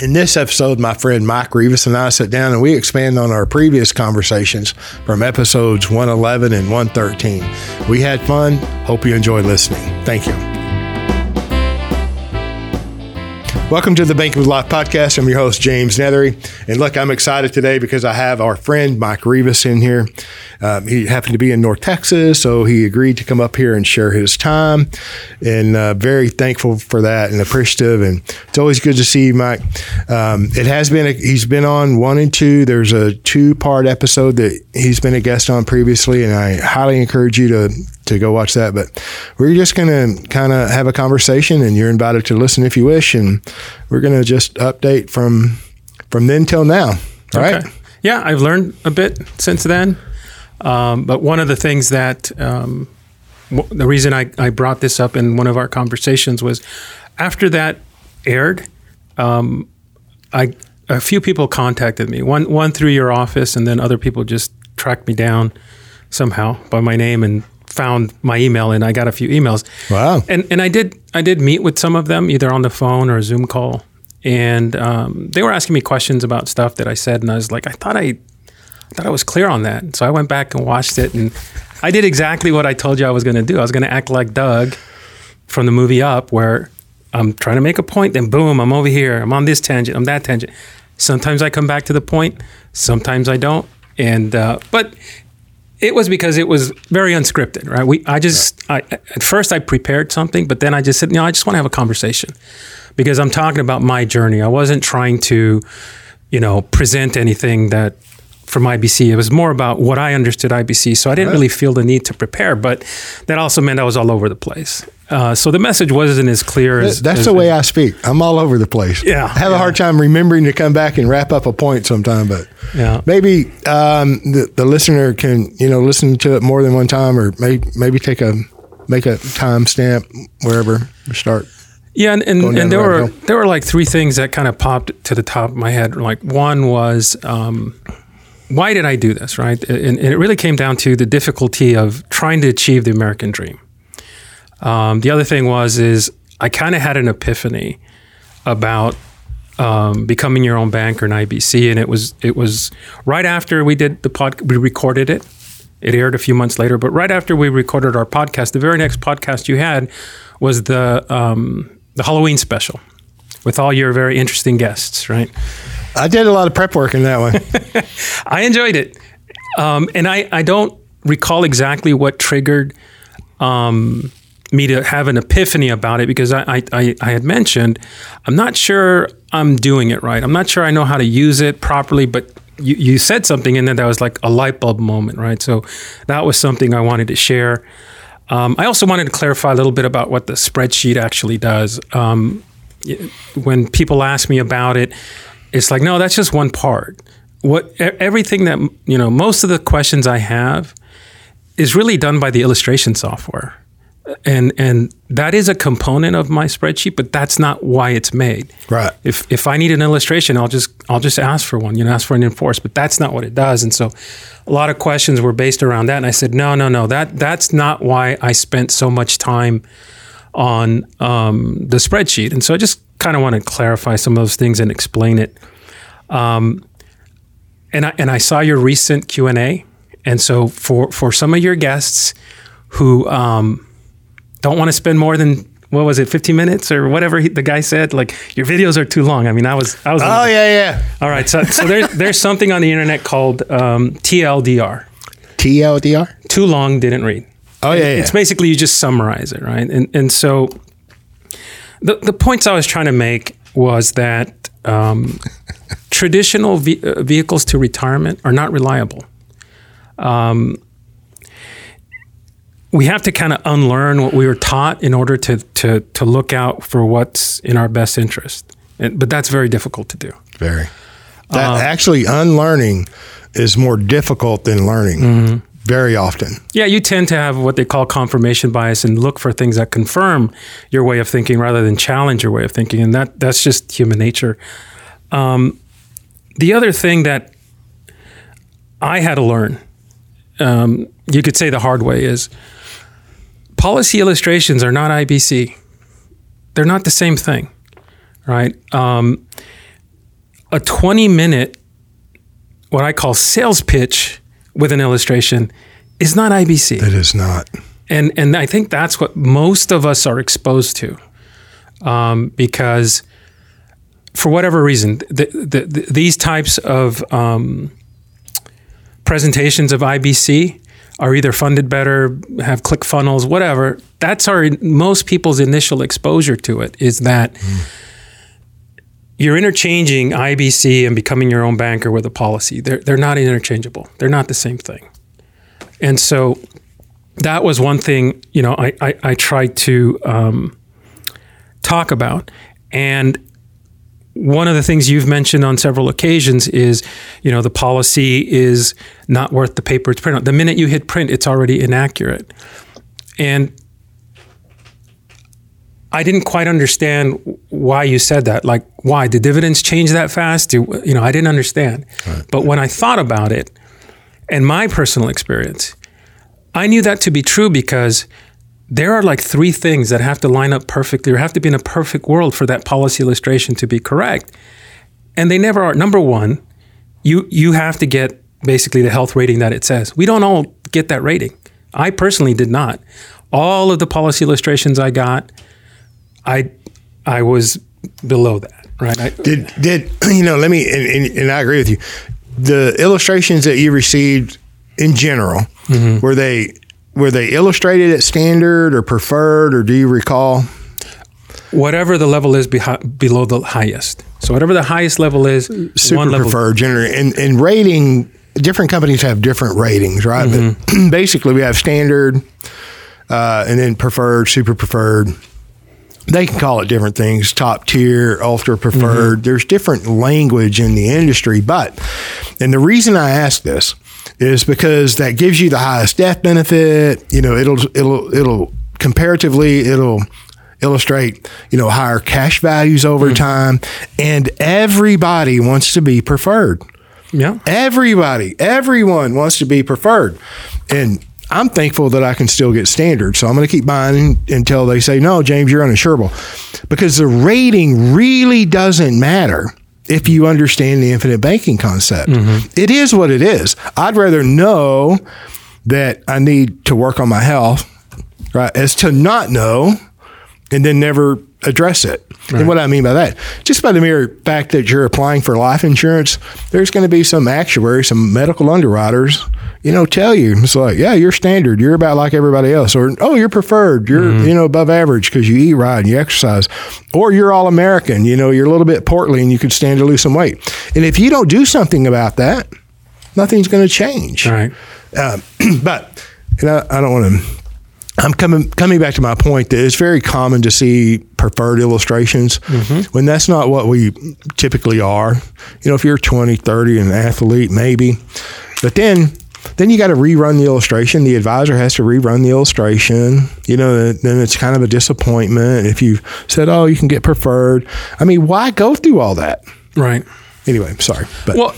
In this episode, my friend Mike Rivas and I sit down and we expand on our previous conversations from episodes 111 and 113. We had fun. Hope you enjoy listening. Thank you. Welcome to the Banking with Life podcast. I'm your host, James Nethery. And look, I'm excited today because I have our friend Mike Rivas in here. He happened to be in North Texas, so he agreed to come up here and share his time. And very thankful for that and appreciative. And it's always good to see you, Mike. It has been, he's been on 1 and 2. There's a 2-part episode that he's been a guest on previously, and I highly encourage you to go watch that. But we're just going to kind of have a conversation, and you're invited to listen if you wish. And we're going to just update from then till now. All right. Yeah, I've learned a bit since then. But one of the things that, the reason I brought this up in one of our conversations was after that aired, a few people contacted me, one through your office, and then other people just tracked me down somehow by my name and found my email, and I got a few emails. Wow. And I did meet with some of them either on the phone or a Zoom call, and they were asking me questions about stuff that I said, and I was like, I thought I was clear on that. So I went back and watched it, and I did exactly what I told you I was going to do. I was going to act like Doug from the movie Up, where I'm trying to make a point, then boom, I'm over here. I'm on this tangent. I'm that tangent. Sometimes I come back to the point. Sometimes I don't. And but it was because it was very unscripted, right? At first I prepared something, but then I just said, no, I just want to have a conversation because I'm talking about my journey. I wasn't trying to, present anything that from IBC. It was more about what I understood IBC. So I didn't really feel the need to prepare, but that also meant I was all over the place. So the message wasn't as clear as... That's the way I speak. I'm all over the place. Yeah. I have a hard time remembering to come back and wrap up a point sometime, but maybe the listener can, listen to it more than one time, or maybe make a time stamp wherever we start. Yeah, and there were like 3 things that kind of popped to the top of my head. Like one was... why did I do this, right? And it really came down to the difficulty of trying to achieve the American dream. The other thing is I kind of had an epiphany about becoming your own banker and IBC, and it was right after we did the podcast. We recorded it. It aired a few months later, but right after we recorded our podcast, the very next podcast you had was the Halloween special with all your very interesting guests, right? I did a lot of prep work in that one. I enjoyed it. And I don't recall exactly what triggered me to have an epiphany about it, because I had mentioned, I'm not sure I'm doing it right. I'm not sure I know how to use it properly, but you said something in there that was like a light bulb moment, right? So that was something I wanted to share. I also wanted to clarify a little bit about what the spreadsheet actually does. When people ask me about it, it's like, no, that's just one part. Everything that, most of the questions I have is really done by the illustration software. And that is a component of my spreadsheet, but that's not why it's made. Right. If I need an illustration, I'll just ask for one, ask for an enforce, but that's not what it does. And so a lot of questions were based around that. And I said, no, that's not why I spent so much time on the spreadsheet. And so I just kind of want to clarify some of those things and explain it. And I saw your recent Q&A. And so for some of your guests who don't want to spend more than, 15 minutes or whatever the guy said, like, your videos are too long. I mean, I was. Oh, yeah. All right. So there's something on the internet called TLDR. TLDR? Too long, didn't read. Oh, yeah. It's basically you just summarize it, right? And so... The points I was trying to make was that traditional vehicles to retirement are not reliable. We have to kind of unlearn what we were taught in order to look out for what's in our best interest. But that's very difficult to do. Very. Actually, unlearning is more difficult than learning. Mm-hmm. Very often. Yeah, you tend to have what they call confirmation bias and look for things that confirm your way of thinking rather than challenge your way of thinking. And that's just human nature. The other thing that I had to learn, you could say the hard way, is policy illustrations are not IBC. They're not the same thing, right? a 20-minute, what I call sales pitch with an illustration, is not IBC. It is not. And I think that's what most of us are exposed to, because for whatever reason, these types of presentations of IBC are either funded better, have click funnels, whatever. That's most people's initial exposure to it, is that you're interchanging IBC and Becoming Your Own Banker with a policy. They're not interchangeable. They're not the same thing. And so that was one thing, you know, I tried to talk about. And one of the things you've mentioned on several occasions is, you know, the policy is not worth the paper it's printed on. The minute you hit print, it's already inaccurate. And I didn't quite understand why you said that. Like, why? Did dividends change that fast? I didn't understand. Right. But when I thought about it, and my personal experience, I knew that to be true because there are like three things that have to line up perfectly or have to be in a perfect world for that policy illustration to be correct. And they never are. Number one, you have to get basically the health rating that it says. We don't all get that rating. I personally did not. All of the policy illustrations I got, I was below that, right? And I agree with you. The illustrations that you received in general, were they illustrated at standard or preferred, or do you recall? Whatever the level is below the highest. So whatever the highest level is, super one level. Preferred, generally. And rating, different companies have different ratings, right? Mm-hmm. But basically we have standard, and then preferred, super preferred. They can call it different things, top tier, ultra preferred. Mm-hmm. There's different language in the industry. And the reason I ask this is because that gives you the highest death benefit. You know, it'll comparatively, it'll illustrate, you know, higher cash values over time. And everybody wants to be preferred. Yeah. Everyone wants to be preferred. And I'm thankful that I can still get standard. So I'm going to keep buying until they say, no, James, you're uninsurable. Because the rating really doesn't matter if you understand the infinite banking concept. Mm-hmm. It is what it is. I'd rather know that I need to work on my health, right, as to not know and then never address it. Right. And what I mean by that, just by the mere fact that you're applying for life insurance, there's going to be some actuaries, some medical underwriters, you know, tell you, it's like, yeah, you're standard. You're about like everybody else. Or, oh, you're preferred. You're, you know, above average because you eat right and you exercise. Or you're all American. You know, you're a little bit portly and you could stand to lose some weight. And if you don't do something about that, nothing's going to change. Right. I don't want to... I'm coming back to my point that it's very common to see preferred illustrations when that's not what we typically are. You know, if you're 20, 30, an athlete, maybe. But then you got to rerun the illustration. The advisor has to rerun the illustration. You know, then it's kind of a disappointment if you said, oh, you can get preferred. I mean, why go through all that? Right. Anyway, sorry. But. Well,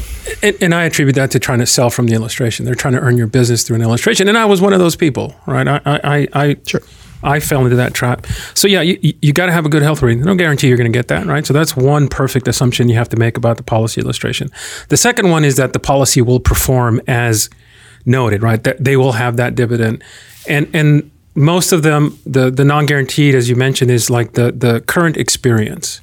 and I attribute that to trying to sell from the illustration. They're trying to earn your business through an illustration. And I was one of those people, right? I fell into that trap. So yeah, you got to have a good health rating. No guarantee you're going to get that, right? So that's one perfect assumption you have to make about the policy illustration. The second one is that the policy will perform as noted, right? That they will have that dividend. And most of them, the non-guaranteed, as you mentioned, is like the current experience,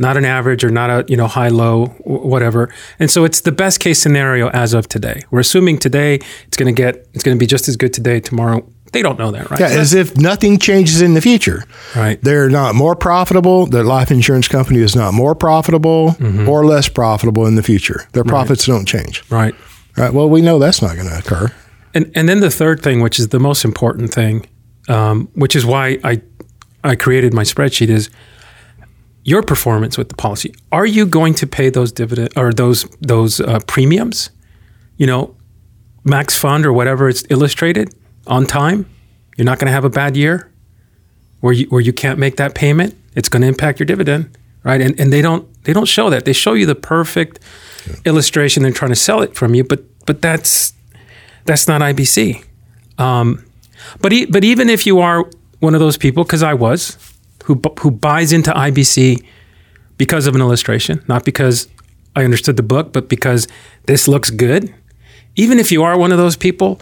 not an average or not a high-low, whatever. And so it's the best case scenario as of today. We're assuming today it's going to be just as good today, tomorrow. They don't know that, right? Yeah, so as if nothing changes in the future. Right. They're not more profitable. The life insurance company is not more profitable or less profitable in the future. Their profits don't change. Right. Right. Well, we know that's not going to occur. And then the third thing, which is the most important thing, which is why I created my spreadsheet, is your performance with the policy. Are you going to pay those dividend or those premiums? You know, max fund or whatever it's illustrated on time. You're not going to have a bad year where you can't make that payment. It's going to impact your dividend, right? And they don't show that. They show you the perfect illustration. They're trying to sell it from you, but that's not IBC. But even if you are one of those people, because I was, who buys into IBC because of an illustration, not because I understood the book, but because this looks good. Even if you are one of those people,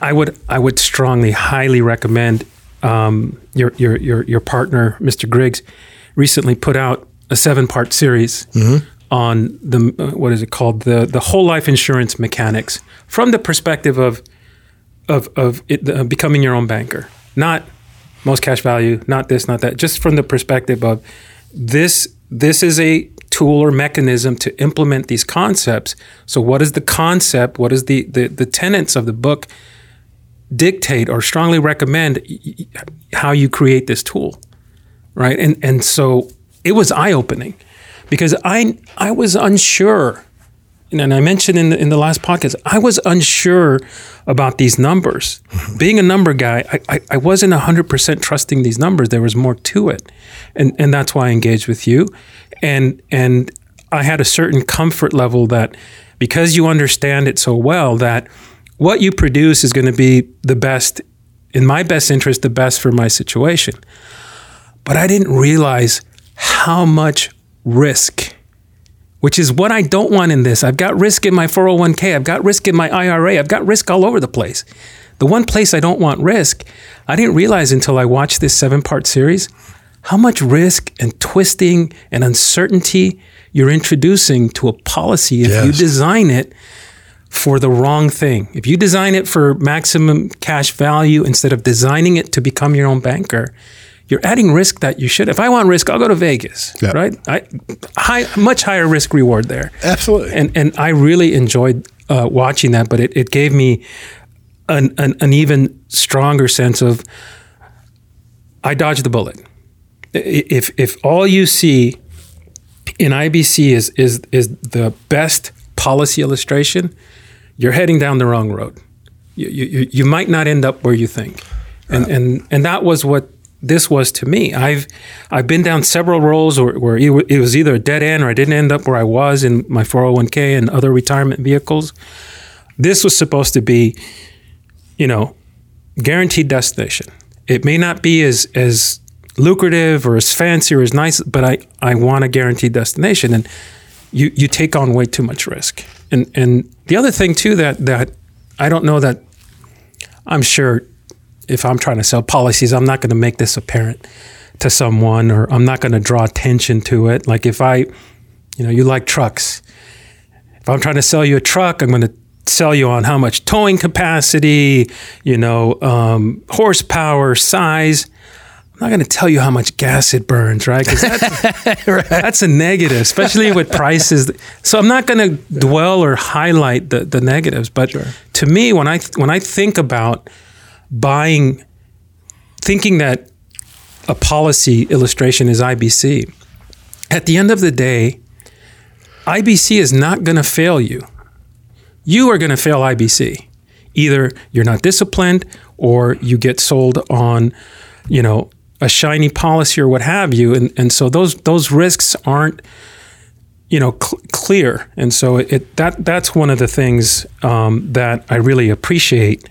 I would strongly, highly recommend your partner, Mr. Griggs, recently put out a 7-part series on the, what is it called? The whole life insurance mechanics from the perspective of becoming your own banker, not most cash value, not this, not that, just from the perspective of this is a tool or mechanism to implement these concepts. So what is the concept? What is the tenets of the book dictate or strongly recommend how you create this tool, right? And so it was eye-opening because I was unsure. And I mentioned in the last podcast, I was unsure about these numbers. Being a number guy, I wasn't 100% trusting these numbers. There was more to it. And that's why I engaged with you. And I had a certain comfort level that because you understand it so well, that what you produce is going to be the best, in my best interest, the best for my situation. But I didn't realize how much risk, which is what I don't want in this. I've got risk in my 401k. I've got risk in my IRA. I've got risk all over the place. The one place I don't want risk, I didn't realize until I watched this 7-part series, how much risk and twisting and uncertainty you're introducing to a policy if you design it for the wrong thing. If you design it for maximum cash value instead of designing it to become your own banker, you're adding risk that you should. If I want risk, I'll go to Vegas, right? Much higher risk reward there. Absolutely. And I really enjoyed watching that, but it gave me an even stronger sense of I dodged the bullet. If all you see in IBC is the best policy illustration, you're heading down the wrong road. You might not end up where you think, and that was what this was to me. I've been down several roles where it was either a dead end or I didn't end up where I was in my 401k and other retirement vehicles. This was supposed to be, guaranteed destination. It may not be as lucrative or as fancy or as nice, but I want a guaranteed destination. And you take on way too much risk. And the other thing too that I don't know that I'm sure. If I'm trying to sell policies, I'm not going to make this apparent to someone, or I'm not going to draw attention to it. Like if I, you like trucks. If I'm trying to sell you a truck, I'm going to sell you on how much towing capacity, horsepower, size. I'm not going to tell you how much gas it burns, right? Because that's a negative, especially with prices. So I'm not going to dwell or highlight the negatives. But to me, when I think about buying, thinking that a policy illustration is IBC, at the end of the day, IBC is not going to fail you. You are going to fail IBC. Either you're not disciplined, or you get sold on, a shiny policy or what have you. And so those risks aren't, clear. And so that's one of the things that I really appreciate.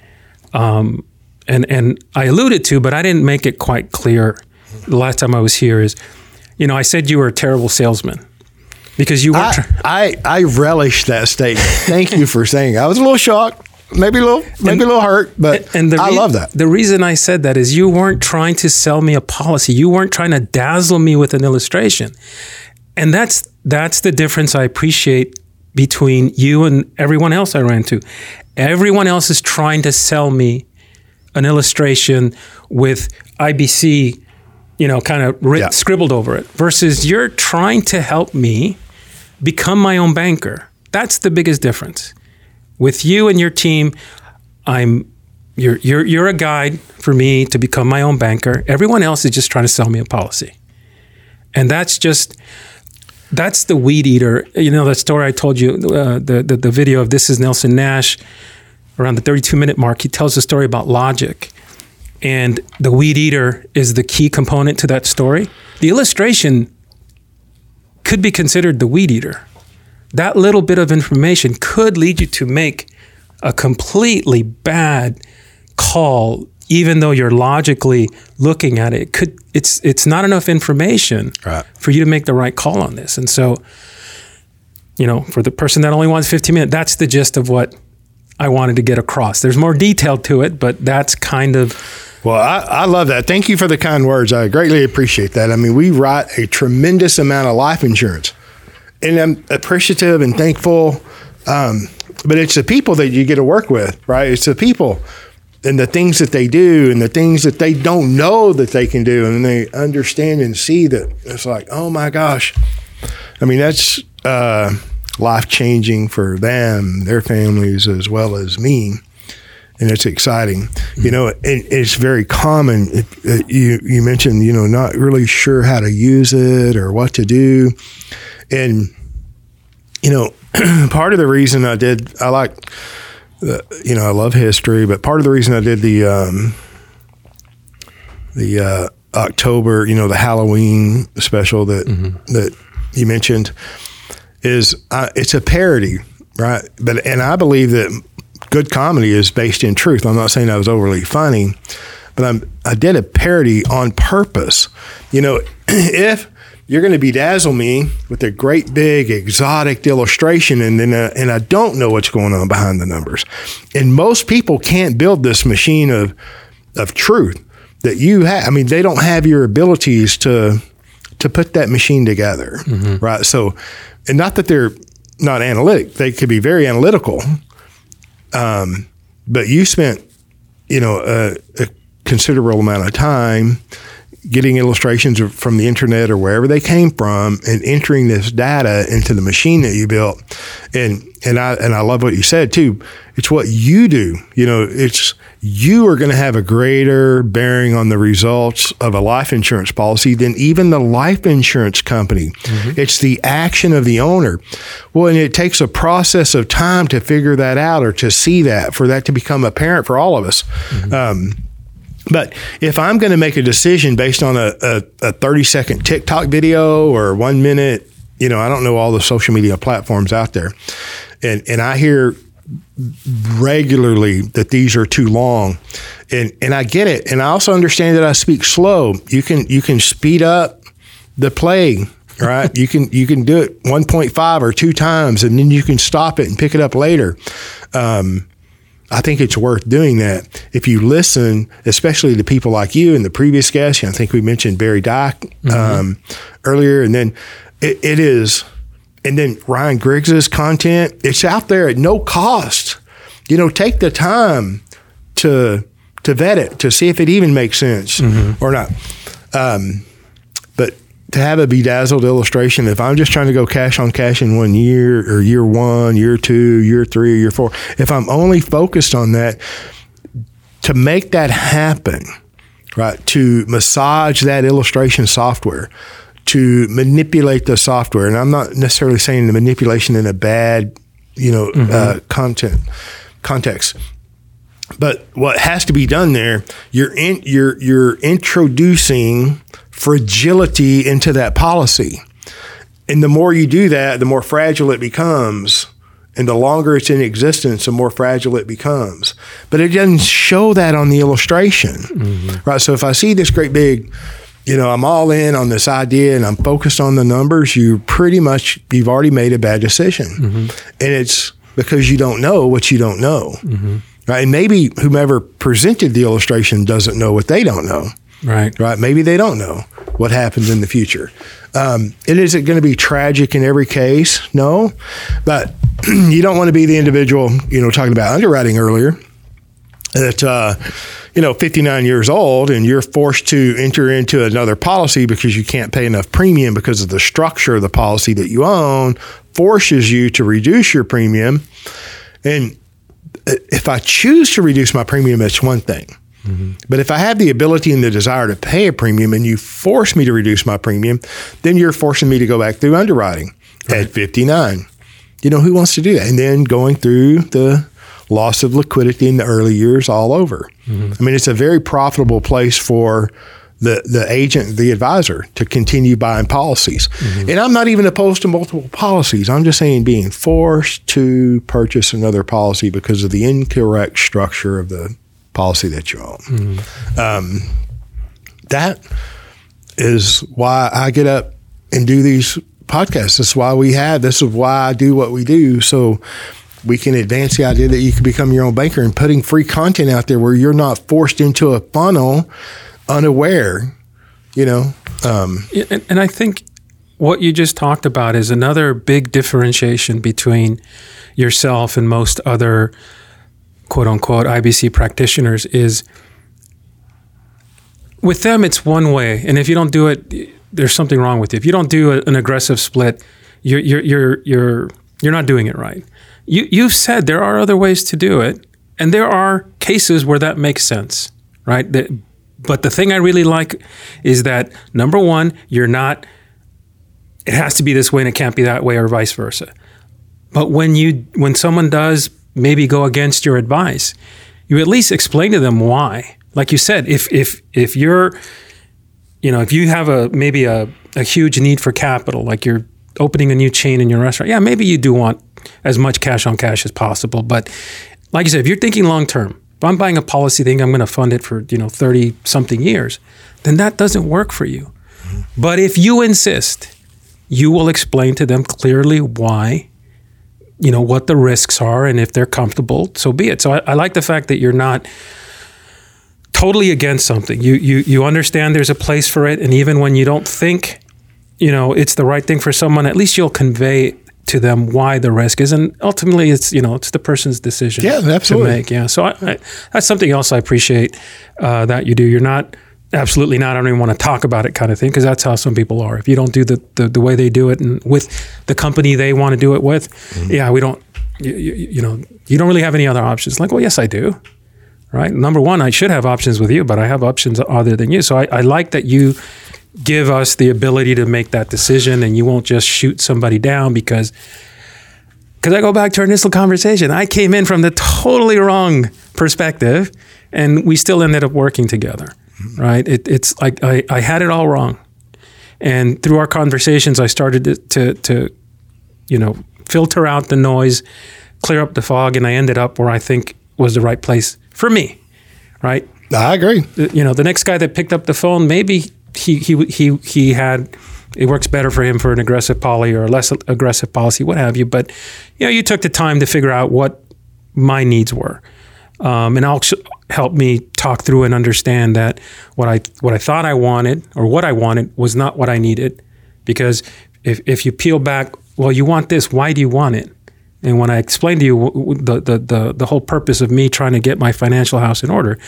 And I alluded to, but I didn't make it quite clear the last time I was here is, I said you were a terrible salesman because you weren't. I relish that statement. Thank you for saying it. I was a little shocked, maybe a little hurt, but I love that. The reason I said that is you weren't trying to sell me a policy. You weren't trying to dazzle me with an illustration. And that's the difference I appreciate between you and everyone else I ran to. Everyone else is trying to sell me an illustration with IBC, kind of scribbled over it, versus you're trying to help me become my own banker. That's the biggest difference. With you and your team, you're a guide for me to become my own banker. Everyone else is just trying to sell me a policy. And that's the weed eater. That story I told you, the video of this is Nelson Nash. Around the 32-minute mark, he tells a story about logic. And the weed eater is the key component to that story. The illustration could be considered the weed eater. That little bit of information could lead you to make a completely bad call, even though you're logically looking at it. It's not enough information for you to make the right call on this. And so you know, for the person that only wants 15 minutes, that's the gist of what I wanted to get across. There's more detail to it, but that's kind of... Well, I love that. Thank you for the kind words. I greatly appreciate that. I mean, we write a tremendous amount of life insurance, and I'm appreciative and thankful. But it's the people that you get to work with, right? It's the people and the things that they do and the things that they don't know that they can do. And they understand and see that it's like, oh my gosh. I mean, that's life-changing for them, their families, as well as me. And it's exciting. You know, it's very common. You mentioned, you know, not really sure how to use it or what to do. And, you know, part of the reason I love history, but part of the reason I did the October, you know, the Halloween special that you mentioned is it's a parody, right? And I believe that good comedy is based in truth. I'm not saying I was overly funny, but I did a parody on purpose. You know, if you're going to bedazzle me with a great big exotic illustration and I don't know what's going on behind the numbers, and most people can't build this machine of truth that you have. I mean, they don't have your abilities to put that machine together, right? So, and not that they're not analytic; they could be very analytical. But you spent, you know, a considerable amount of time getting illustrations from the internet or wherever they came from and entering this data into the machine that you built. And I love what you said too. It's what you do. You know, it's, you are going to have a greater bearing on the results of a life insurance policy than even the life insurance company. It's the action of the owner. Well, and it takes a process of time to figure that out or to see that, for that to become apparent for all of us. But if I'm going to make a decision based on a 30-second TikTok video or 1 minute, you know, I don't know all the social media platforms out there. And I hear regularly that these are too long. And I get it. And I also understand that I speak slow. You can speed up the play, right? you can do it 1.5 or 2 times, and then you can stop it and pick it up later. I think it's worth doing that. If you listen, especially to people like you and the previous guest, I think we mentioned Barry Dyke earlier, and then it is, and then Ryan Griggs's content, it's out there at no cost. You know, take the time to vet it, to see if it even makes sense or not. But to have a bedazzled illustration, if I'm just trying to go cash on cash in 1 year or year one, year two, year three, year four, if I'm only focused on that, to make that happen, right, to massage that illustration software, to manipulate the software, and I'm not necessarily saying the manipulation in a bad, you know, context. But what has to be done there, you're introducing fragility into that policy. And the more you do that, the more fragile it becomes. And the longer it's in existence, the more fragile it becomes. But it doesn't show that on the illustration, right? So if I see this great big, you know, I'm all in on this idea and I'm focused on the numbers, you've already made a bad decision. And it's because you don't know what you don't know. Right? And maybe whomever presented the illustration doesn't know what they don't know. Right. Maybe they don't know what happens in the future. It isn't going to be tragic in every case. No, but you don't want to be the individual, you know, talking about underwriting earlier, that, you know, 59 years old, and you're forced to enter into another policy because you can't pay enough premium because of the structure of the policy that you own forces you to reduce your premium. And if I choose to reduce my premium, that's one thing. But if I have the ability and the desire to pay a premium and you force me to reduce my premium, then you're forcing me to go back through underwriting at 59. You know, who wants to do that? And then going through the loss of liquidity in the early years all over. I mean, it's a very profitable place for the agent, the advisor, to continue buying policies. And I'm not even opposed to multiple policies. I'm just saying being forced to purchase another policy because of the incorrect structure of the policy that you own. That is why I get up and do these podcast. This is why I do what we do. So we can advance the idea that you can become your own banker, and putting free content out there where you're not forced into a funnel unaware, you know. And I think what you just talked about is another big differentiation between yourself and most other quote unquote IBC practitioners is with them, it's one way. And if you don't do it, there's something wrong with you. If you don't do an aggressive split, you're not doing it right. You've said there are other ways to do it, and there are cases where that makes sense, right? But the thing I really like is that, number one, it has to be this way and it can't be that way, or vice versa. But when someone does maybe go against your advice, you at least explain to them why. Like you said, if you're, you know, if you have a huge need for capital, like you're opening a new chain in your restaurant, yeah, maybe you do want as much cash on cash as possible. But like you said, if you're thinking long term, if I'm buying a policy thing, I'm going to fund it for, 30 something years, then that doesn't work for you. Mm-hmm. But if you insist, you will explain to them clearly why, what the risks are, and if they're comfortable, so be it. So I like the fact that you're not totally against something. You understand there's a place for it, and even when you don't think, it's the right thing for someone, at least you'll convey to them why the risk is, and ultimately it's it's the person's decision to make. Yeah, so I that's something else I appreciate that you do. You're not absolutely not. I don't even want to talk about it kind of thing, because that's how some people are. If you don't do the way they do it and with the company they want to do it with, mm-hmm. yeah, we don't. You don't really have any other options. Like, well, yes, I do. Right? Number one, I should have options with you, but I have options other than you. So I like that you give us the ability to make that decision, and you won't just shoot somebody down because I go back to our initial conversation. I came in from the totally wrong perspective, and we still ended up working together, right? It's like I had it all wrong. And through our conversations, I started to filter out the noise, clear up the fog, and I ended up where I think was the right place for me, right? I agree. The next guy that picked up the phone, maybe he had, it works better for him for an aggressive poly or a less aggressive policy, what have you. But, you took the time to figure out what my needs were. And also helped me talk through and understand that what I thought I wanted or what I wanted was not what I needed. Because if you peel back, well, you want this, why do you want it? And when I explained to you the whole purpose of me trying to get my financial house in order, I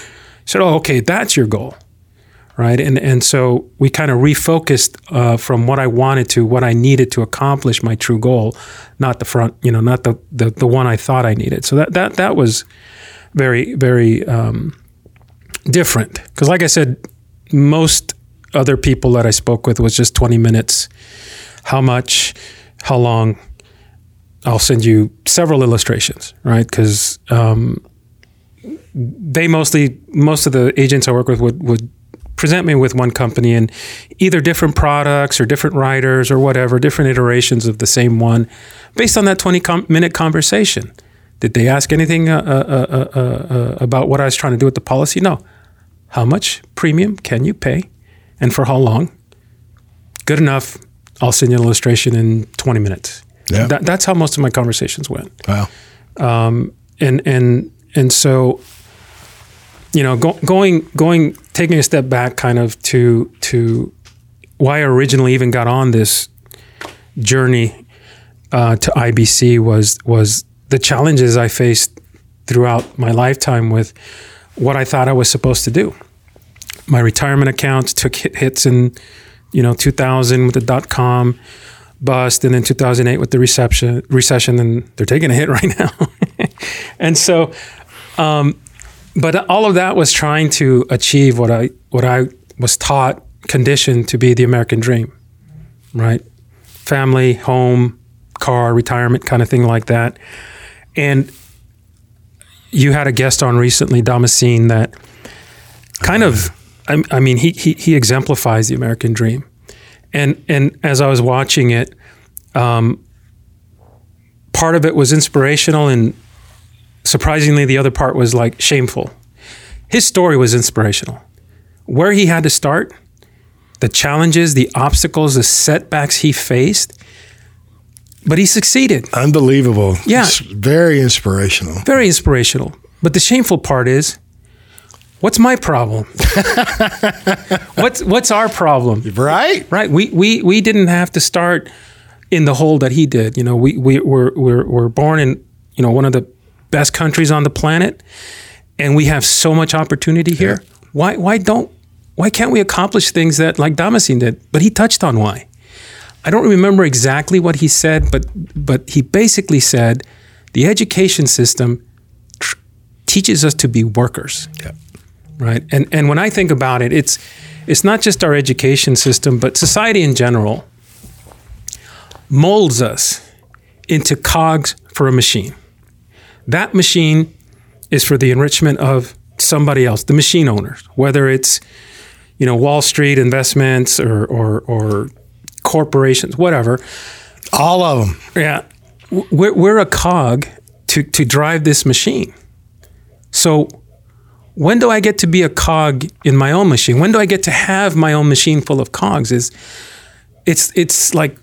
said, oh, okay, that's your goal, right? And so we kind of refocused from what I wanted to what I needed to accomplish my true goal, not the front, not the one I thought I needed. So that was very, very different. Because like I said, most other people that I spoke with was just 20 minutes. How much? How long? I'll send you several illustrations, right? Because most of the agents I work with would present me with one company and either different products or different writers or whatever, different iterations of the same one based on that 20-minute conversation. Did they ask anything about what I was trying to do with the policy? No. How much premium can you pay and for how long? Good enough. I'll send you an illustration in 20 minutes. Yeah. That's how most of my conversations went. Wow. And so, going taking a step back kind of to why I originally even got on this journey to IBC was the challenges I faced throughout my lifetime with what I thought I was supposed to do. My retirement accounts took hits in 2000 with the .com. bust, and then 2008 with the recession, and they're taking a hit right now. And so, but all of that was trying to achieve what I was taught, conditioned to be the American dream, right? Family, home, car, retirement, kind of thing like that. And you had a guest on recently, Damascene, that kind of, I mean, he exemplifies the American dream. And as I was watching it, part of it was inspirational, and surprisingly, the other part was like shameful. His story was inspirational. Where he had to start, the challenges, the obstacles, the setbacks he faced, But he succeeded. Unbelievable. Yeah. It's very inspirational. Very inspirational. But the shameful part is, what's my problem? What's our problem? Right. Right. We didn't have to start in the hole that he did. You know, we're born in, you know, one of the best countries on the planet, and we have so much opportunity here. Yeah. Why can't we accomplish things that like Damascene did? But he touched on why. I don't remember exactly what he said, but he basically said the education system teaches us to be workers. Yeah. Right? And when I think about it, it's not just our education system, but society in general molds us into cogs for a machine. That machine is for the enrichment of somebody else, the machine owners, whether it's, you know, Wall Street investments or corporations, whatever. All of them. Yeah. We're a cog to drive this machine. So when do I get to be a cog in my own machine? When do I get to have my own machine full of cogs? It's like,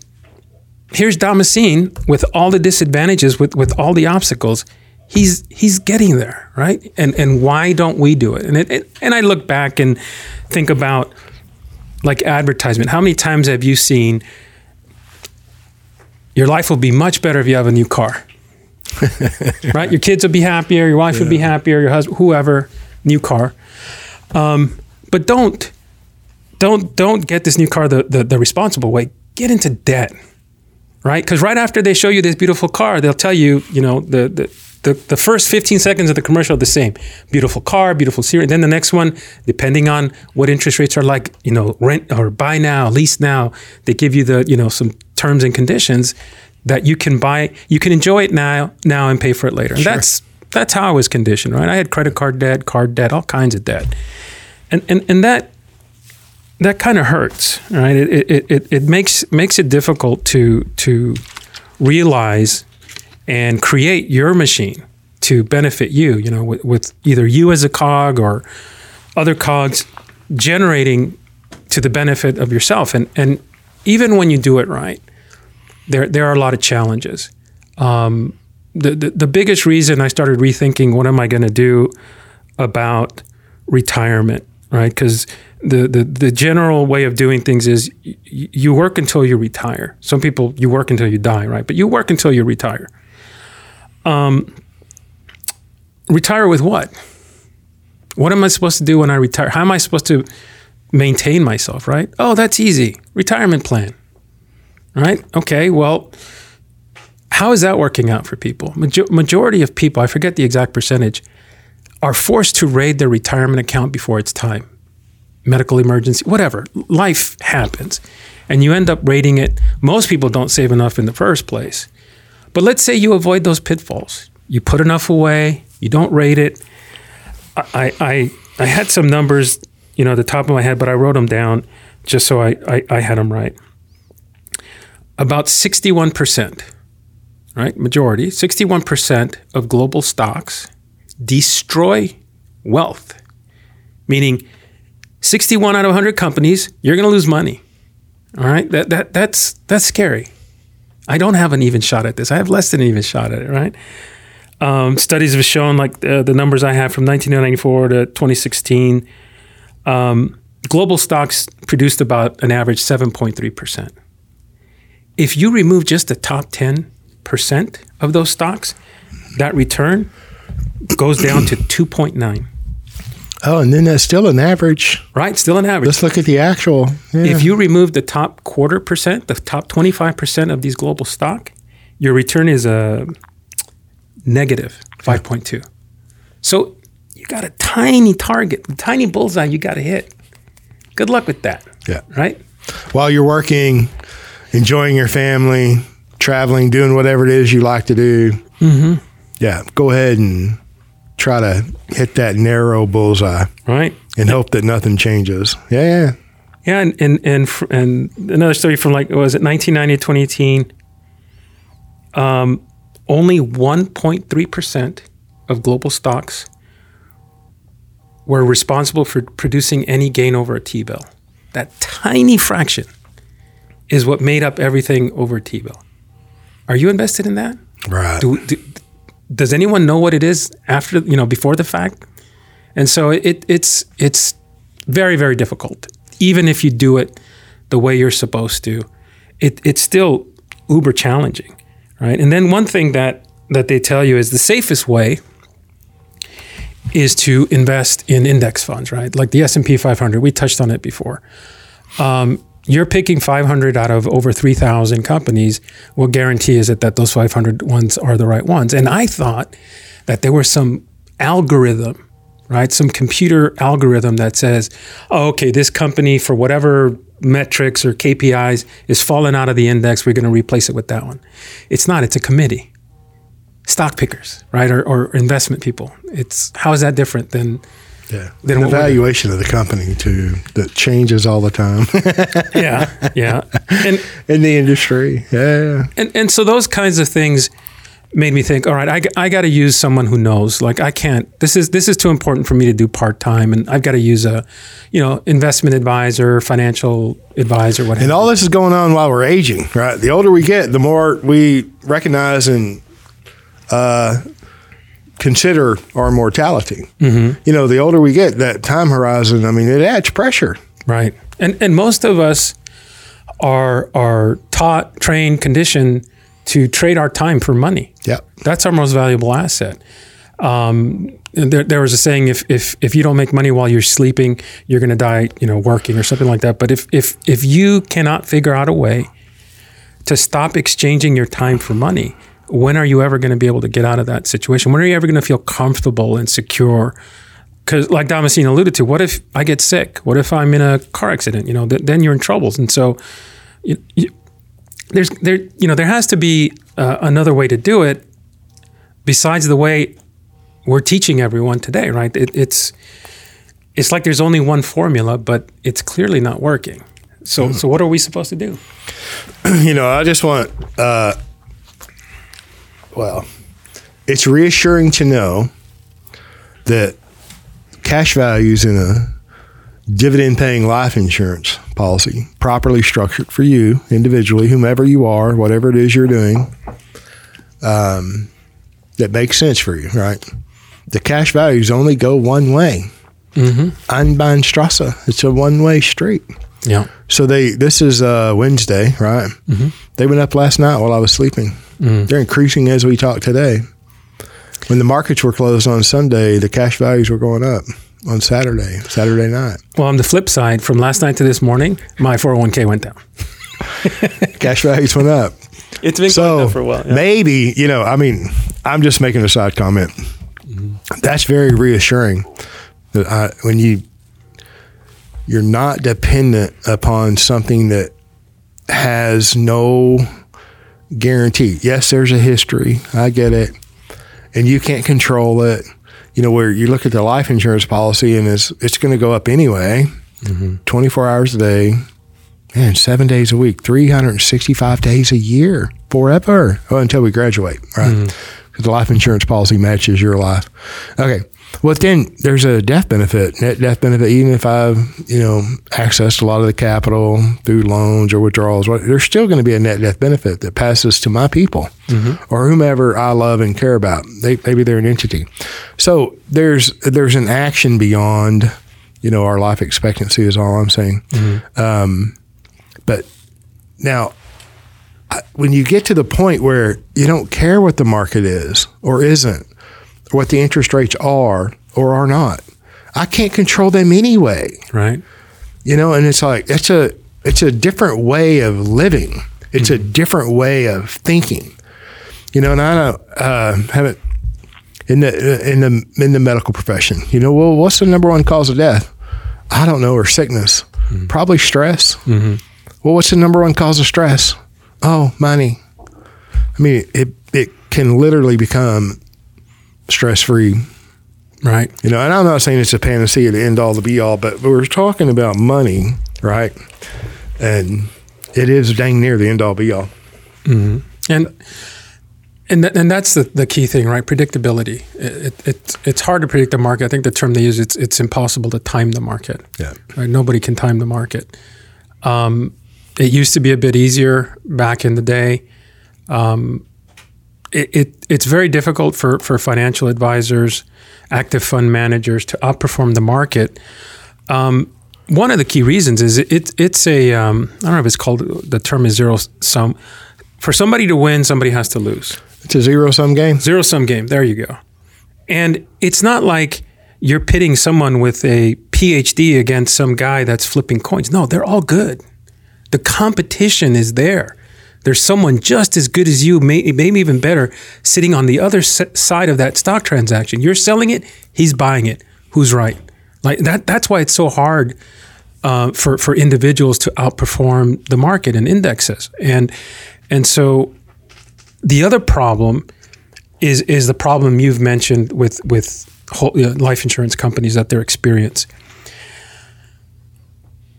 here's Damascene with all the disadvantages, with all the obstacles. He's getting there, right? And why don't we do it? And I look back and think about like advertisement. How many times have you seen your life will be much better if you have a new car? Right? Your kids will be happier, your wife will be happier, your husband, whoever, new car. But don't get this new car the responsible way. Get into debt. Right? Because right after they show you this beautiful car, they'll tell you, you know, the first 15 seconds of the commercial are the same. Beautiful car, beautiful series. Then the next one, depending on what interest rates are like, you know, rent or buy now, lease now, they give you the, you know, some terms and conditions that you can buy, you can enjoy it now and pay for it later. And sure. That's how I was conditioned, right? I had credit card debt, all kinds of debt. And that kind of hurts, right? It makes it difficult to realize and create your machine to benefit you, you know, with either you as a cog or other cogs generating to the benefit of yourself. And even when you do it right, there are a lot of challenges. The biggest reason I started rethinking what am I going to do about retirement, right? Because the general way of doing things is you work until you retire. Some people, you work until you die, right? But you work until you retire. Retire with what? What am I supposed to do when I retire? How am I supposed to maintain myself, right? Oh, that's easy. Retirement plan, right? Okay, well, how is that working out for people? Majority of people, I forget the exact percentage, are forced to raid their retirement account before it's time. Medical emergency, whatever. Life happens. And you end up raiding it. Most people don't save enough in the first place. But let's say you avoid those pitfalls. You put enough away. You don't rate it. I had some numbers, you know, at the top of my head, but I wrote them down just so I had them right. About 61%, right? Majority, 61% of global stocks destroy wealth. Meaning 61 out of 100 companies, you're going to lose money. All right? That's scary. I don't have an even shot at this. I have less than an even shot at it, right? Studies have shown, like the numbers I have from 1994 to 2016, global stocks produced about an average 7.3%. If you remove just the top 10% of those stocks, that return goes down to 2.9. Oh, and then that's still an average. Right, still an average. Let's look at the actual. Yeah. If you remove the top 0.25%, the top 25% of these global stock, your return is a negative 5.2. So you got a tiny target, a tiny bullseye you got to hit. Good luck with that. Yeah. Right? While you're working, enjoying your family, traveling, doing whatever it is you like to do. Mm-hmm. Yeah, go ahead and try to hit that narrow bullseye, right? And hope that nothing changes. Yeah. Yeah. And another story from, like, was it 1990 to 2018? Only 1.3% of global stocks were responsible for producing any gain over a T-bill. That tiny fraction is what made up everything over T-bill. Are you invested in that? Right. Does anyone know what it is after, you know, before the fact? And so it's very, very difficult. Even if you do it the way you're supposed to, it's still uber challenging, right? And then one thing that they tell you is the safest way is to invest in index funds, right? Like the S&P 500, we touched on it before. You're picking 500 out of over 3,000 companies. What guarantee is it that those 500 ones are the right ones? And I thought that there was some algorithm, right? Some computer algorithm that says, oh, okay, this company for whatever metrics or KPIs is falling out of the index, we're going to replace it with that one. It's not, it's a committee. Stock pickers, right? Or investment people. How is that different than... Yeah, the valuation of the company too, that changes all the time. yeah, and in the industry, yeah, and so those kinds of things made me think. All right, I got to use someone who knows. Like I can't. This is too important for me to do part time, and I've got to use a, investment advisor, financial advisor, whatever. And all this is going on while we're aging, right? The older we get, the more we recognize and consider our mortality. Mm-hmm. The older we get, that time horizon, it adds pressure. Right. And most of us are taught, trained, conditioned to trade our time for money. Yeah. That's our most valuable asset. There was a saying, if you don't make money while you're sleeping, you're going to die, working or something like that. But if you cannot figure out a way to stop exchanging your time for money, when are you ever going to be able to get out of that situation? When are you ever going to feel comfortable and secure? Because like Damascene alluded to, what if I get sick? What if I'm in a car accident? Then you're in troubles. And so there has to be another way to do it besides the way we're teaching everyone today, right? It's like there's only one formula, but it's clearly not working. So what are we supposed to do? I just want... Well, it's reassuring to know that cash values in a dividend-paying life insurance policy, properly structured for you individually, whomever you are, whatever it is you're doing, that makes sense for you, right? The cash values only go one way. Mm-hmm. Einbahnstrasse. It's a one-way street. Yeah. So this is Wednesday, right? Mm-hmm. They went up last night while I was sleeping. Mm. They're increasing as we talk today. When the markets were closed on Sunday, the cash values were going up on Saturday night. Well, on the flip side, from last night to this morning, my 401k went down. Cash values went up. It's been going up for a while. Yeah. Maybe, I'm just making a side comment. Mm-hmm. That's very reassuring that when you're not dependent upon something that has no guarantee. Yes, there's a history. I get it. And you can't control it. Where you look at the life insurance policy and it's going to go up anyway, mm-hmm. 24 hours a day, and 7 days a week, 365 days a year, forever, until we graduate, right? Mm-hmm. Because the life insurance policy matches your life. Okay. Well, then there's a death benefit, net death benefit, even if I've, accessed a lot of the capital through loans or withdrawals, there's still going to be a net death benefit that passes to my people mm-hmm. or whomever I love and care about. Maybe they're an entity. So there's an action beyond, our life expectancy is all I'm saying. Mm-hmm. But now, when you get to the point where you don't care what the market is or isn't, what the interest rates are or are not. I can't control them anyway. Right. And it's like, it's a different way of living. It's mm-hmm. a different way of thinking, and I haven't in the medical profession, well, what's the number one cause of death? I don't know. Or sickness, mm-hmm. probably stress. Mm-hmm. Well, what's the number one cause of stress? Oh, money. It can literally become stress-free. Right. And I'm not saying it's a panacea, the end-all, the be-all, but we're talking about money, right? And it is dang near the end-all, be-all. Mm-hmm. And that's the key thing, right? Predictability. It's hard to predict the market. I think the term they use, it's impossible to time the market. Yeah. Right? Nobody can time the market. It used to be a bit easier back in the day. It's very difficult for financial advisors, active fund managers to outperform the market. One of the key reasons is it's I don't know if it's called, the term is zero sum. For somebody to win, somebody has to lose. It's a zero sum game. Zero sum game. There you go. And it's not like you're pitting someone with a PhD against some guy that's flipping coins. No, they're all good. The competition is there. There's someone just as good as you, maybe even better, sitting on the other side of that stock transaction. You're selling it, he's buying it. Who's right? Like that. That's why it's so hard for individuals to outperform the market and indexes. And so the other problem is the problem you've mentioned with whole, life insurance companies that they're experiencing.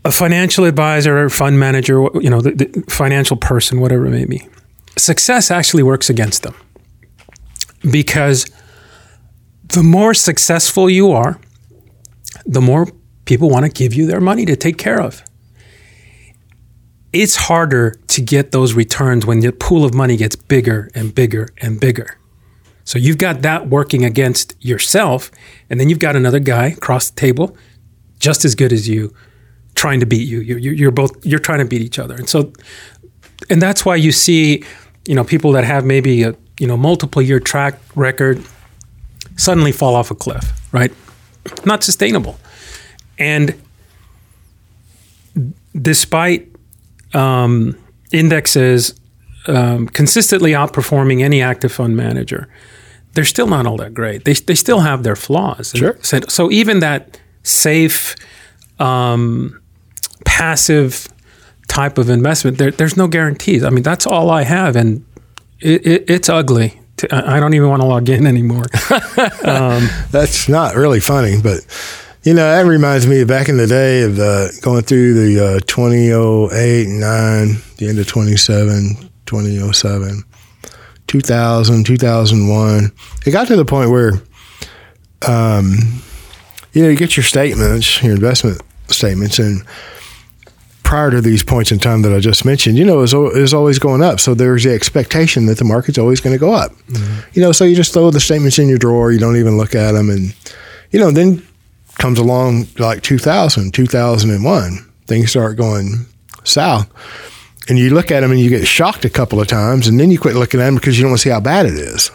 A financial advisor, fund manager, you know, the financial person, whatever it may be, success actually works against them, because the more successful you are, the more people want to give you their money to take care of. It's harder to get those returns when the pool of money gets bigger and bigger and bigger. So you've got that working against yourself, and then you've got another guy across the table, just as good as you, trying to beat you. You're trying to beat each other. And so, and that's why you see, you know, people that have maybe a, you know, multiple year track record suddenly fall off a cliff, right? Not sustainable. And despite indexes consistently outperforming any active fund manager, they're still not all that great. They still have their flaws. Sure. So even that safe, passive type of investment, there's no guarantees. I mean, that's all I have, and it's ugly. I don't even want to log in anymore. That's not really funny, but you know, that reminds me of back in the day of going through the 2008, 9, the end of 27, 2007, 2000, 2001. It got to the point where, you know, you get your statements, your investment statements, and prior to these points in time that I just mentioned, you know, is always going up. So there's the expectation that the market's always going to go up. Mm-hmm. You know, so you just throw the statements in your drawer. You don't even look at them. And, you know, then comes along like 2000, 2001. Things start going south. And you look at them and you get shocked a couple of times. And then you quit looking at them because you don't want to see how bad it is.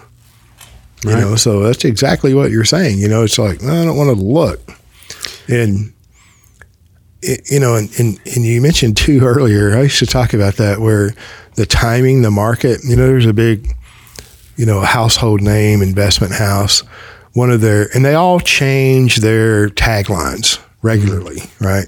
Right. You know, so that's exactly what you're saying. You know, it's like, no, I don't want to look. And, you know, and you mentioned too earlier, I used to talk about that, where the timing, the market, you know, there's a big, you know, household name investment house, one of their, and they all change their taglines regularly, mm-hmm. right?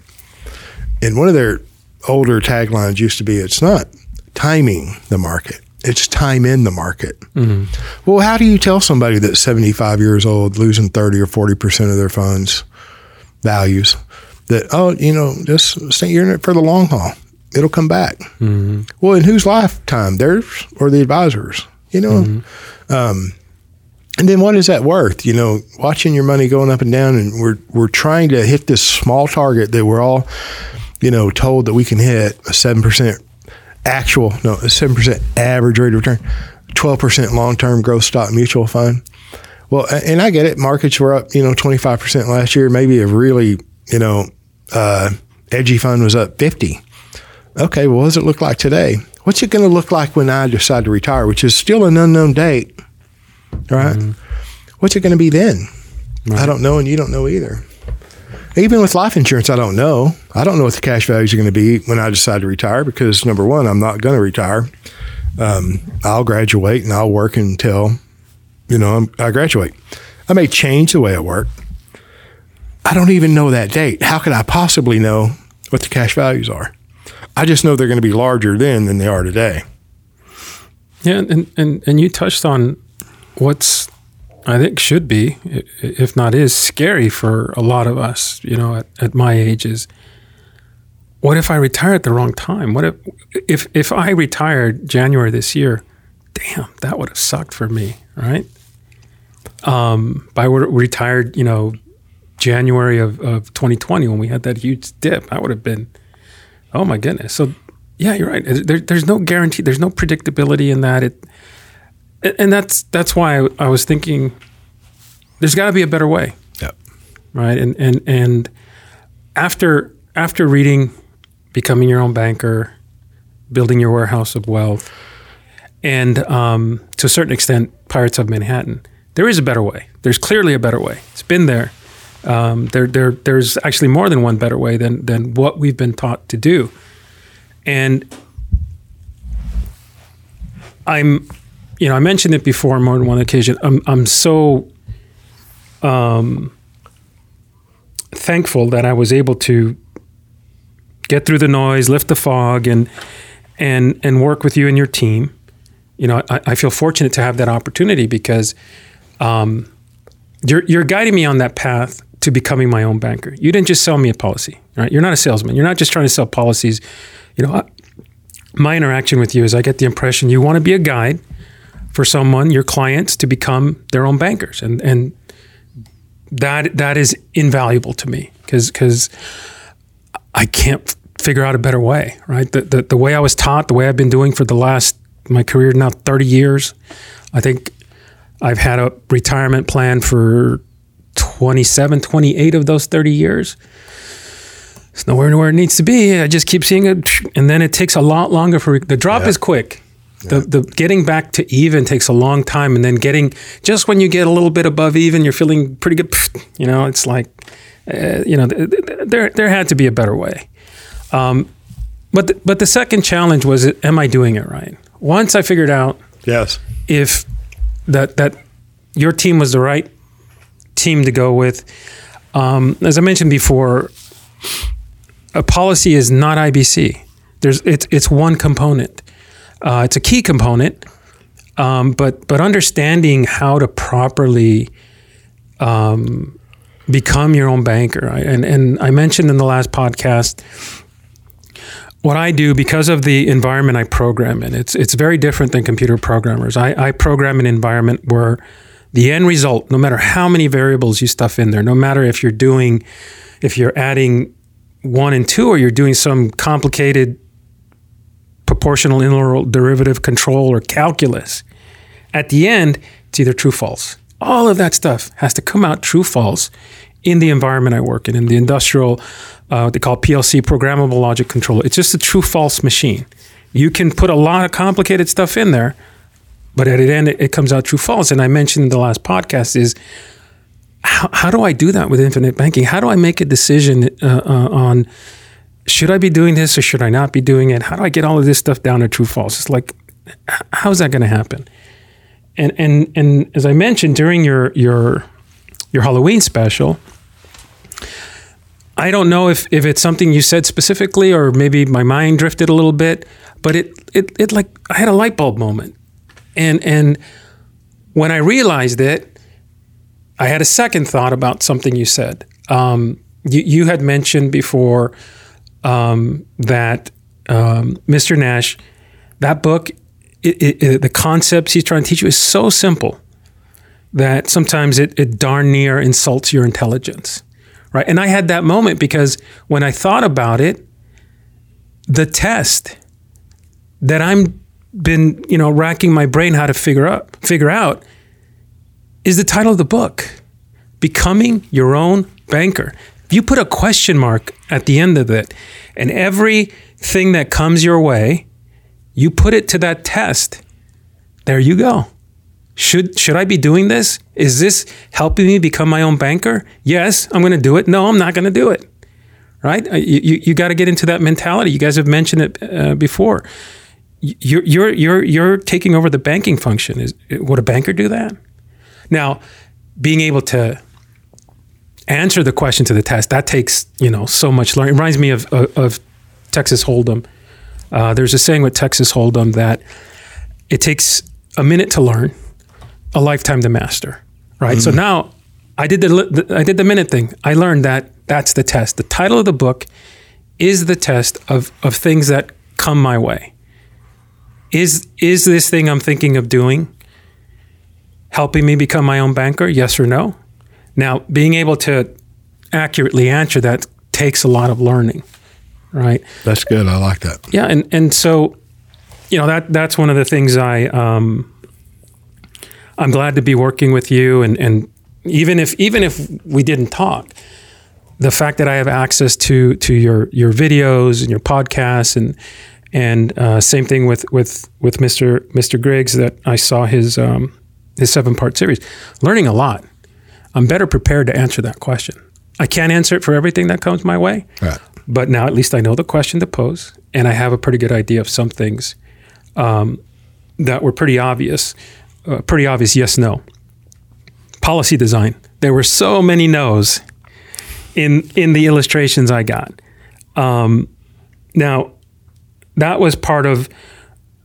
And one of their older taglines used to be, it's not timing the market, it's time in the market. Mm-hmm. Well, how do you tell somebody that's 75 years old, losing 30 or 40% of their funds' values, that, oh, you know, just you're in it for the long haul, it'll come back? Mm-hmm. Well, in whose lifetime? Theirs or the advisor's? You know? Mm-hmm. And then what is that worth? You know, watching your money going up and down, and we're trying to hit this small target that we're all, you know, told that we can hit, a 7% average rate of return, 12% long-term growth stock mutual fund. Well, and I get it. Markets were up, you know, 25% last year. Maybe a really, you know, edgy fund was up 50. Okay, well, what does it look like today? What's it going to look like when I decide to retire, which is still an unknown date, right? Mm-hmm. What's it going to be then? Right. I don't know, and you don't know either. Even with life insurance, I don't know. I don't know what the cash values are going to be when I decide to retire, because number one, I'm not going to retire. I'll graduate and I'll work until, you know, I graduate. I may change the way I work. I don't even know that date. How could I possibly know what the cash values are? I just know they're going to be larger then than they are today. Yeah, and you touched on what's, I think, should be, if not is, scary for a lot of us, you know, at my age, is what if I retire at the wrong time? What if I retired January this year? Damn, that would have sucked for me, right? If I retired, you know, January of 2020, when we had that huge dip, I would have been, oh my goodness. So Yeah, you're right. There's no guarantee. There's no predictability in that. And that's why I was thinking there's got to be a better way. Yeah. Right. And after reading Becoming Your Own Banker, Building Your Warehouse of Wealth, and to a certain extent, Pirates of Manhattan, there is a better way. There's clearly a better way. It's been there. There's actually more than one better way than what we've been taught to do. And I mentioned it before on more than one occasion. I'm so thankful that I was able to get through the noise, lift the fog, and work with you and your team. You know, I feel fortunate to have that opportunity because you're guiding me on that path to becoming my own banker. You didn't just sell me a policy, right? You're not a salesman. You're not just trying to sell policies. You know, my interaction with you is I get the impression you want to be a guide for someone, your clients, to become their own bankers. And that is invaluable to me because I can't figure out a better way, right? The way I was taught, the way I've been doing for my career now 30 years, I think I've had a retirement plan for 27, 28 of those 30 years. It's nowhere near where it needs to be. I just keep seeing it. And then it takes a lot longer for the drop is quick. Yeah. The getting back to even takes a long time. And then just when you get a little bit above even, you're feeling pretty good. You know, it's like, there had to be a better way. But the second challenge was, am I doing it right? Once I figured out if that your team was the right team to go with, as I mentioned before, a policy is not IBC. It's one component. It's a key component, but understanding how to properly become your own banker. And I mentioned in the last podcast what I do because of the environment I program in. It's very different than computer programmers. I program an environment where the end result, no matter how many variables you stuff in there, no matter if you're adding 1 and 2, or you're doing some complicated proportional integral derivative control or calculus, at the end, it's either true, false. All of that stuff has to come out true, false in the environment I work in the industrial, what they call PLC, programmable logic controller. It's just a true, false machine. You can put a lot of complicated stuff in there, but at the end, it comes out true, false. And I mentioned in the last podcast is, how do I do that with infinite banking? How do I make a decision on, should I be doing this or should I not be doing it? How do I get all of this stuff down to true, false? It's like, how's that going to happen? And as I mentioned during your Halloween special, I don't know if it's something you said specifically or maybe my mind drifted a little bit, but it like I had a light bulb moment. And when I realized it, I had a second thought about something you said. You had mentioned before that Mr. Nash, that book, the concepts he's trying to teach you is so simple that sometimes it darn near insults your intelligence, right? And I had that moment because when I thought about it, the test that I'm been racking my brain how to figure out is the title of the book, Becoming Your Own Banker. You put a question mark at the end of it, and everything that comes your way, you put it to that test. There you go. Should I be doing this? Is this helping me become my own banker? Yes, I'm going to do it. No, I'm not going to do it. Right? You got to get into that mentality. You guys have mentioned it before. You're taking over the banking function. Would a banker do that? Now, being able to answer the question to the test, that takes, so much learning. It reminds me of Texas Hold'em. There's a saying with Texas Hold'em that it takes a minute to learn, a lifetime to master, right? Mm-hmm. So now I did the minute thing. I learned that's the test. The title of the book is the test of things that come my way. Is this thing I'm thinking of doing helping me become my own banker? Yes or no? Now, being able to accurately answer that takes a lot of learning. right? That's good. I like that. Yeah. And so, you know, that's one of the things I'm glad to be working with you. And even if we didn't talk, the fact that I have access to your videos and your podcasts and same thing with Mr. Griggs, that I saw his 7-part series, learning a lot. I'm better prepared to answer that question. I can't answer it for everything that comes my way, right. But now at least I know the question to pose, and I have a pretty good idea of some things that were pretty obvious yes, no. Policy design. There were so many no's in the illustrations I got. Now, that was part of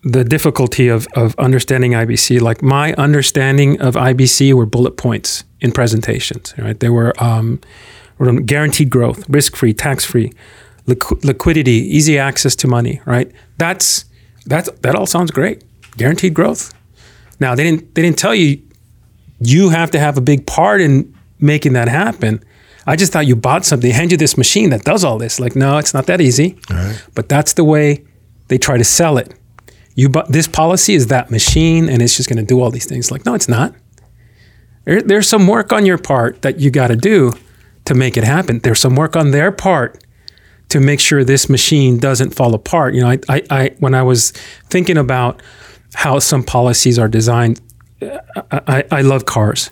the difficulty of understanding IBC. Like my understanding of IBC were bullet points in presentations, right? There were guaranteed growth, risk-free, tax-free, liquidity, easy access to money, right? That all sounds great. Guaranteed growth. Now, they didn't tell you have to have a big part in making that happen. I just thought you bought something, hand you this machine that does all this. Like, no, it's not that easy. All right. But that's the way they try to sell it. You bought this policy is that machine, and it's just going to do all these things. Like, no, it's not. There's some work on your part that you got to do to make it happen. There's some work on their part to make sure this machine doesn't fall apart. You know, I when I was thinking about how some policies are designed, I love cars,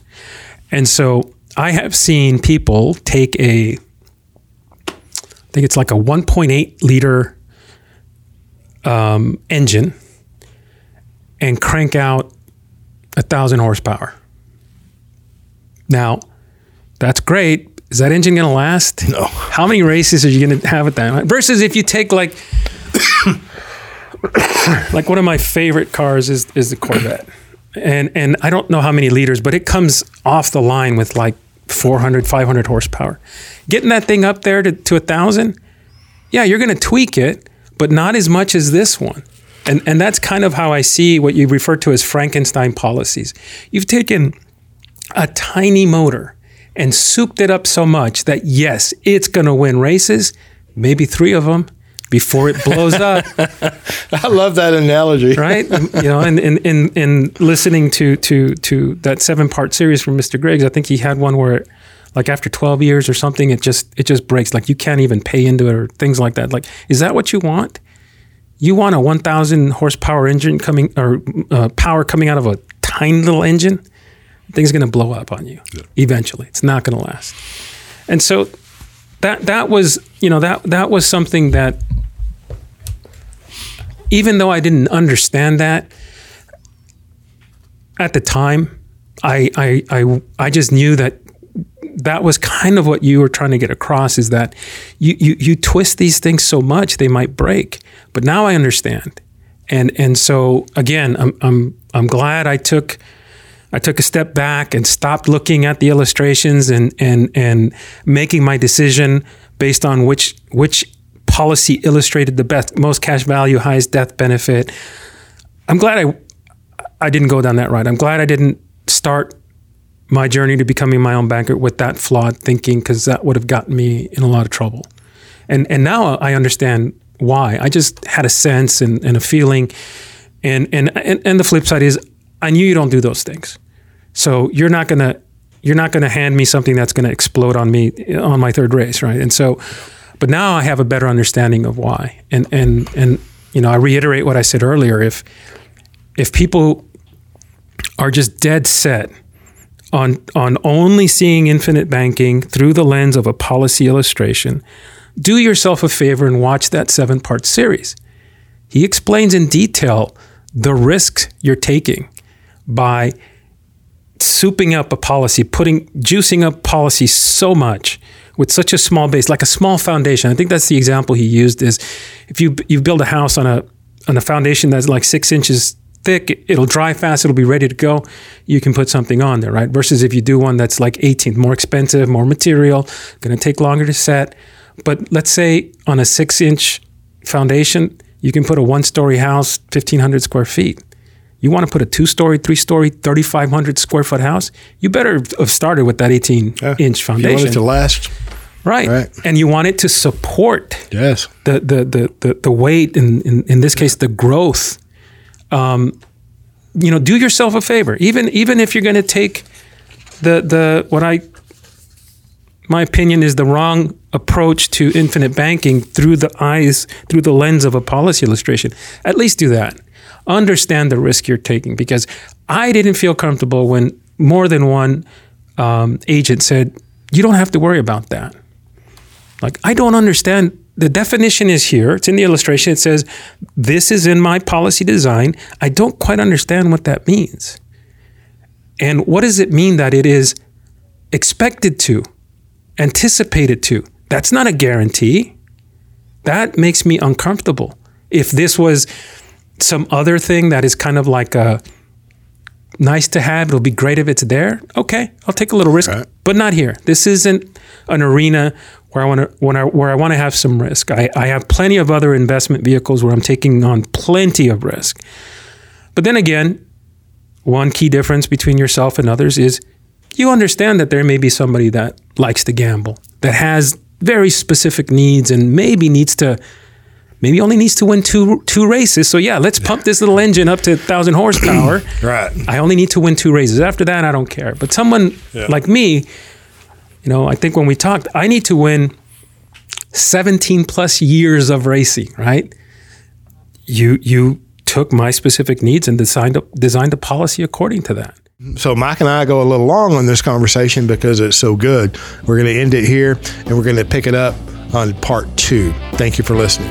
and so I have seen people take I think it's like a 1.8 liter engine and crank out 1,000 horsepower. Now, that's great. Is that engine going to last? No. How many races are you going to have at that? Versus if you take like, like one of my favorite cars is the Corvette. And I don't know how many liters, but it comes off the line with like 400, 500 horsepower. Getting that thing up there to 1,000, yeah, you're going to tweak it, but not as much as this one. And that's kind of how I see what you refer to as Frankenstein policies. You've taken a tiny motor and souped it up so much that, yes, it's going to win races, maybe 3 of them, before it blows up. I love that analogy. Right? You know, and listening to that 7-part series from Mr. Griggs, I think he had one where, like after 12 years or something, it just breaks. Like you can't even pay into it or things like that. Like, is that what you want? You want a 1,000 horsepower engine power coming out of a tiny little engine? Thing's going to blow up on you eventually. It's not going to last. And so that was, you know, that was something that, even though I didn't understand that at the time, I just knew that was kind of what you were trying to get across, is that you twist these things so much they might break. But now I understand, and so again, I'm glad I took a step back and stopped looking at the illustrations and making my decision based on which policy illustrated the best, most cash value, highest death benefit. I'm glad I didn't go down that route. I'm glad I didn't start my journey to becoming my own banker with that flawed thinking, because that would have gotten me in a lot of trouble. And now I understand why. I just had a sense and a feeling. And the flip side is, I knew you don't do those things. So you're not gonna hand me something that's gonna explode on me on my 3rd race, right? And so, but now I have a better understanding of why. And you know, I reiterate what I said earlier. If people are just dead set on only seeing infinite banking through the lens of a policy illustration, do yourself a favor and watch that 7-part series. He explains in detail the risks you're taking by souping up a policy, juicing up policy so much with such a small base, like a small foundation. I think that's the example he used, is if you build a house on a foundation that's like 6 inches thick, it'll dry fast, it'll be ready to go. You can put something on there, right? Versus if you do one that's like 18, more expensive, more material, gonna take longer to set. But let's say on a 6-inch foundation, you can put a 1-story house, 1,500 square feet. You want to put a 2-story, 3-story, 3,500 square foot house? You better have started with that 18-inch foundation. You want it to last. Right. And you want it to support the weight, in this case, the growth. You know, do yourself a favor. Even if you're going to take the what I, my opinion is the wrong approach to infinite banking through the lens of a policy illustration, at least do that. Understand the risk you're taking, because I didn't feel comfortable when more than one agent said, you don't have to worry about that. Like, I don't understand. The definition is here. It's in the illustration. It says, this is in my policy design. I don't quite understand what that means. And what does it mean that it is expected to, anticipated to? That's not a guarantee. That makes me uncomfortable. If this was some other thing that is kind of like a nice to have, it'll be great if it's there. Okay, I'll take a little risk, but not here. This isn't an arena where I want to have some risk. I have plenty of other investment vehicles where I'm taking on plenty of risk. But then again, one key difference between yourself and others is you understand that there may be somebody that likes to gamble, that has very specific needs and maybe only needs to win two races. So yeah, let's pump this little engine up to 1,000 horsepower. Right. I only need to win two races. After that, I don't care. But someone like me, you know, I think when we talked, I need to win 17 plus years of racing, right? You took my specific needs and designed a policy according to that. So Mike and I go a little long on this conversation because it's so good. We're going to end it here, and we're going to pick it up on part 2. Thank you for listening.